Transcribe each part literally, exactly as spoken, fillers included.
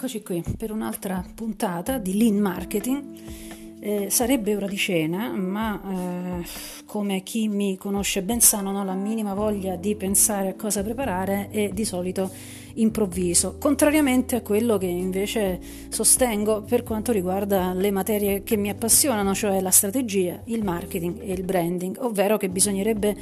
Eccoci qui per un'altra puntata di Lean Marketing. Eh, sarebbe ora di cena, ma eh, come chi mi conosce ben sa, non ho la minima voglia di pensare a cosa preparare e di solito improvviso, contrariamente a quello che invece sostengo per quanto riguarda le materie che mi appassionano, cioè la strategia, il marketing e il branding, ovvero che bisognerebbe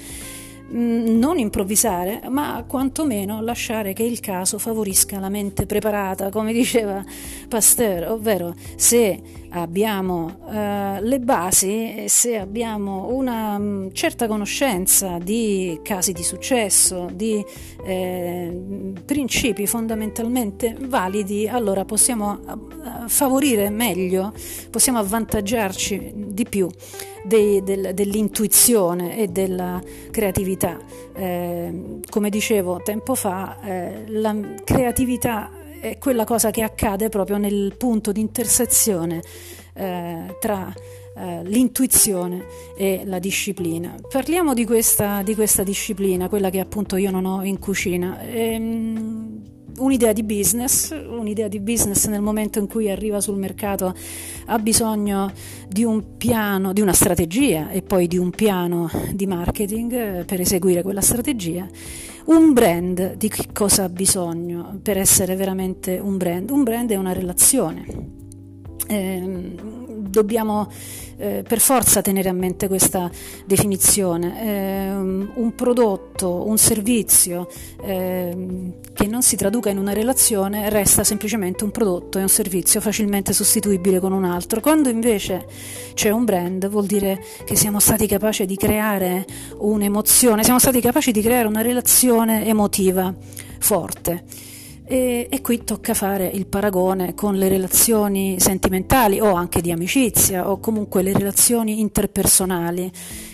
non improvvisare, ma quantomeno lasciare che il caso favorisca la mente preparata, come diceva Pasteur, ovvero se abbiamo eh, le basi, se abbiamo una m, certa conoscenza di casi di successo, di eh, principi fondamentalmente validi, allora possiamo favorire meglio, possiamo avvantaggiarci di più dei, del, dell'intuizione e della creatività. Eh, come dicevo tempo fa, eh, la creatività è quella cosa che accade proprio nel punto di intersezione eh, tra eh, l'intuizione e la disciplina. Parliamo di questa, di questa disciplina, quella che appunto io non ho in cucina. Ehm, Un'idea di business, un'idea di business nel momento in cui arriva sul mercato ha bisogno di un piano, di una strategia e poi di un piano di marketing per eseguire quella strategia. Un brand di che cosa ha bisogno per essere veramente un brand? Un brand è una relazione. Eh, Dobbiamo eh, per forza tenere a mente questa definizione. Eh, un prodotto, un servizio eh, che non si traduca in una relazione resta semplicemente un prodotto e un servizio facilmente sostituibile con un altro. Quando invece c'è un brand, vuol dire che siamo stati capaci di creare un'emozione, siamo stati capaci di creare una relazione emotiva forte. E, e qui tocca fare il paragone con le relazioni sentimentali o anche di amicizia o comunque le relazioni interpersonali.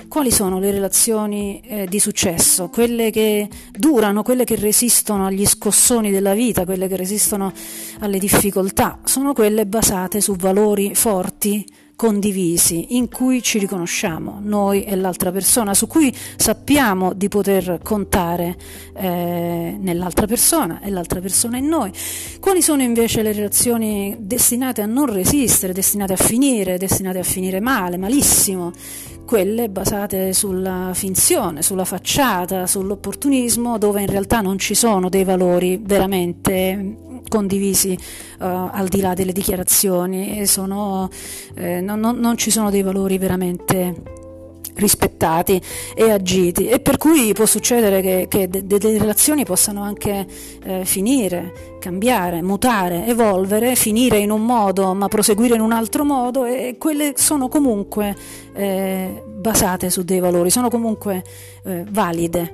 Quali sono le relazioni eh, di successo? Quelle che durano, quelle che resistono agli scossoni della vita, quelle che resistono alle difficoltà, sono quelle basate su valori forti, condivisi, in cui ci riconosciamo noi e l'altra persona, su cui sappiamo di poter contare eh, nell'altra persona e l'altra persona in noi. Quali sono invece le relazioni destinate a non resistere, destinate a finire, destinate a finire male, malissimo? Quelle basate sulla finzione, sulla facciata, sull'opportunismo, dove in realtà non ci sono dei valori veramente condivisi uh, al di là delle dichiarazioni, e sono, eh, non, non, non ci sono dei valori veramente rispettati e agiti, e per cui può succedere che, che delle de relazioni possano anche eh, finire, cambiare, mutare, evolvere, finire in un modo ma proseguire in un altro modo, e, e quelle sono comunque eh, basate su dei valori, sono comunque eh, valide.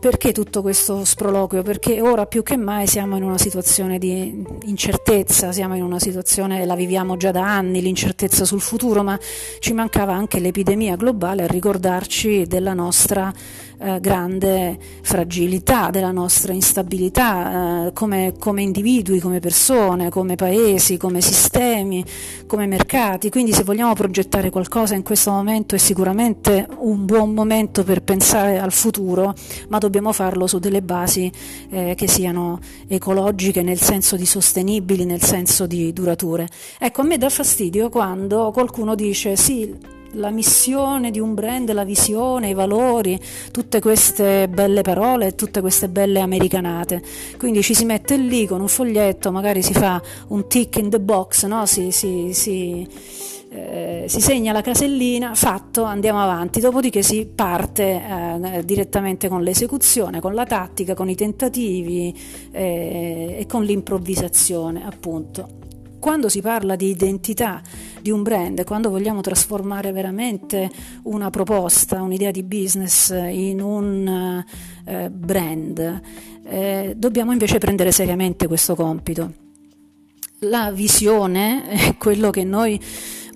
Perché tutto questo sproloquio? Perché ora più che mai siamo in una situazione di incertezza, siamo in una situazione, la viviamo già da anni, l'incertezza sul futuro, ma ci mancava anche l'epidemia globale a ricordarci della nostra eh, grande fragilità, della nostra instabilità eh, come, come individui, come persone, come paesi, come sistemi, come mercati. Quindi se vogliamo progettare qualcosa in questo momento è sicuramente un buon momento per pensare al futuro, ma dobbiamo farlo su delle basi eh, che siano ecologiche, nel senso di sostenibili, nel senso di durature. Ecco, a me dà fastidio quando qualcuno dice sì, la missione di un brand, la visione, i valori, tutte queste belle parole, tutte queste belle americanate. Quindi ci si mette lì con un foglietto, magari si fa un tick in the box, no? Si... si, si Eh, si segna la casellina, fatto, andiamo avanti, dopodiché si parte eh, direttamente con l'esecuzione, con la tattica, con i tentativi eh, e con l'improvvisazione, appunto. Quando si parla di identità di un brand, quando vogliamo trasformare veramente una proposta, un'idea di business in un eh, brand, eh, dobbiamo invece prendere seriamente questo compito. La visione è quello che noi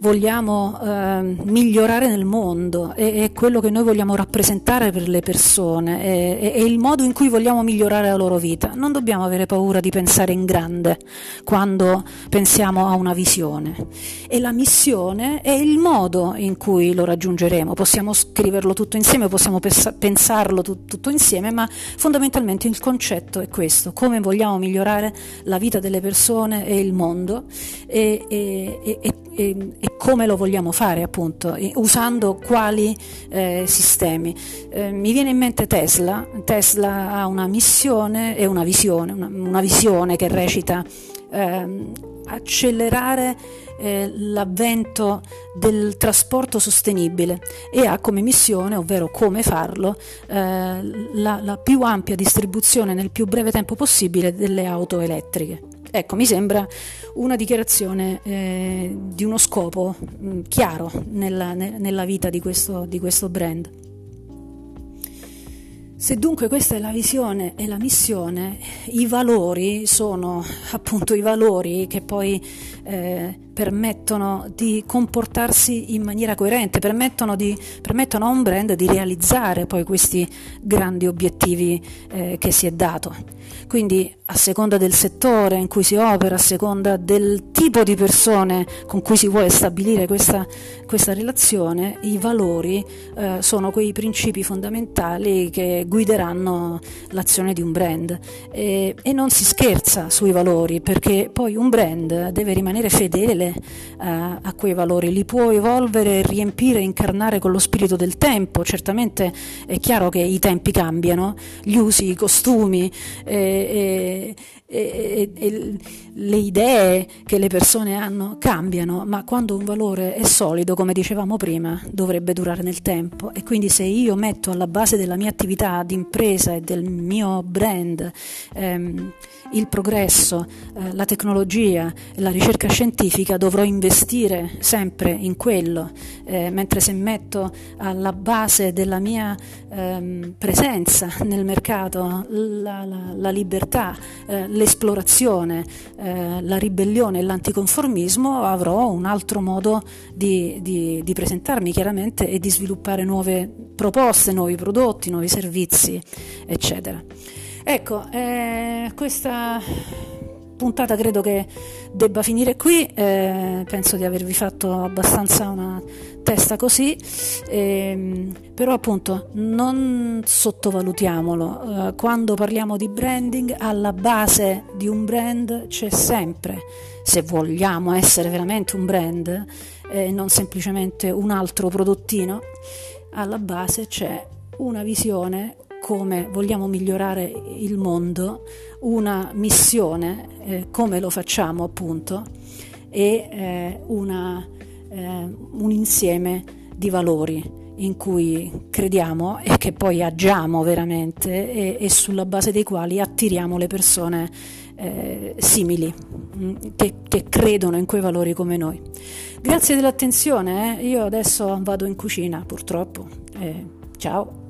vogliamo eh, migliorare nel mondo, è, è quello che noi vogliamo rappresentare per le persone, è, è, è il modo in cui vogliamo migliorare la loro vita. Non dobbiamo avere paura di pensare in grande quando pensiamo a una visione, e la missione è il modo in cui lo raggiungeremo. Possiamo scriverlo tutto insieme, possiamo pensarlo tu, tutto insieme, ma fondamentalmente il concetto è questo: come vogliamo migliorare la vita delle persone e il mondo, e, e, e, e, e come lo vogliamo fare, appunto, usando quali eh, sistemi. Eh, mi viene in mente Tesla. Tesla ha una missione e una visione, una, una visione che recita eh, accelerare eh, l'avvento del trasporto sostenibile, e ha come missione, ovvero come farlo, eh, la, la più ampia distribuzione nel più breve tempo possibile delle auto elettriche. Ecco, mi sembra una dichiarazione eh, di uno scopo mh, chiaro nella, ne, nella vita di questo, di questo brand. Se dunque questa è la visione e la missione, i valori sono appunto i valori che poi eh, permettono di comportarsi in maniera coerente, permettono, di, permettono a un brand di realizzare poi questi grandi obiettivi eh, che si è dato. Quindi, a seconda del settore in cui si opera, a seconda del tipo di persone con cui si vuole stabilire questa, questa relazione, i valori eh, sono quei principi fondamentali che guideranno l'azione di un brand, e, e non si scherza sui valori, perché poi un brand deve rimanere fedele eh, a quei valori. Li può evolvere, riempire, incarnare con lo spirito del tempo. Certamente è chiaro che i tempi cambiano, gli usi, i costumi eh, eh, E, e, e le idee che le persone hanno cambiano, ma quando un valore è solido, come dicevamo prima, dovrebbe durare nel tempo. E quindi, se io metto alla base della mia attività d'impresa e del mio brand ehm, il progresso, eh, la tecnologia, la ricerca scientifica, dovrò investire sempre in quello, eh, mentre se metto alla base della mia ehm, presenza nel mercato la, la, la libertà, l'esplorazione, eh, la ribellione e l'anticonformismo, avrò un altro modo di, di, di presentarmi, chiaramente, e di sviluppare nuove proposte, nuovi prodotti, nuovi servizi, eccetera. Ecco, eh, questa puntata credo che debba finire qui. Eh, penso di avervi fatto abbastanza una testa così, ehm, però appunto non sottovalutiamolo. Eh, quando parliamo di branding, alla base di un brand c'è sempre, se vogliamo essere veramente un brand e eh, non semplicemente un altro prodottino, alla base c'è una visione, come vogliamo migliorare il mondo, una missione, eh, come lo facciamo appunto, e eh, una, eh, un insieme di valori in cui crediamo e che poi agiamo veramente, e, e sulla base dei quali attiriamo le persone eh, simili, che, che credono in quei valori come noi. Grazie dell'attenzione, eh. Io adesso vado in cucina, purtroppo. Eh, ciao!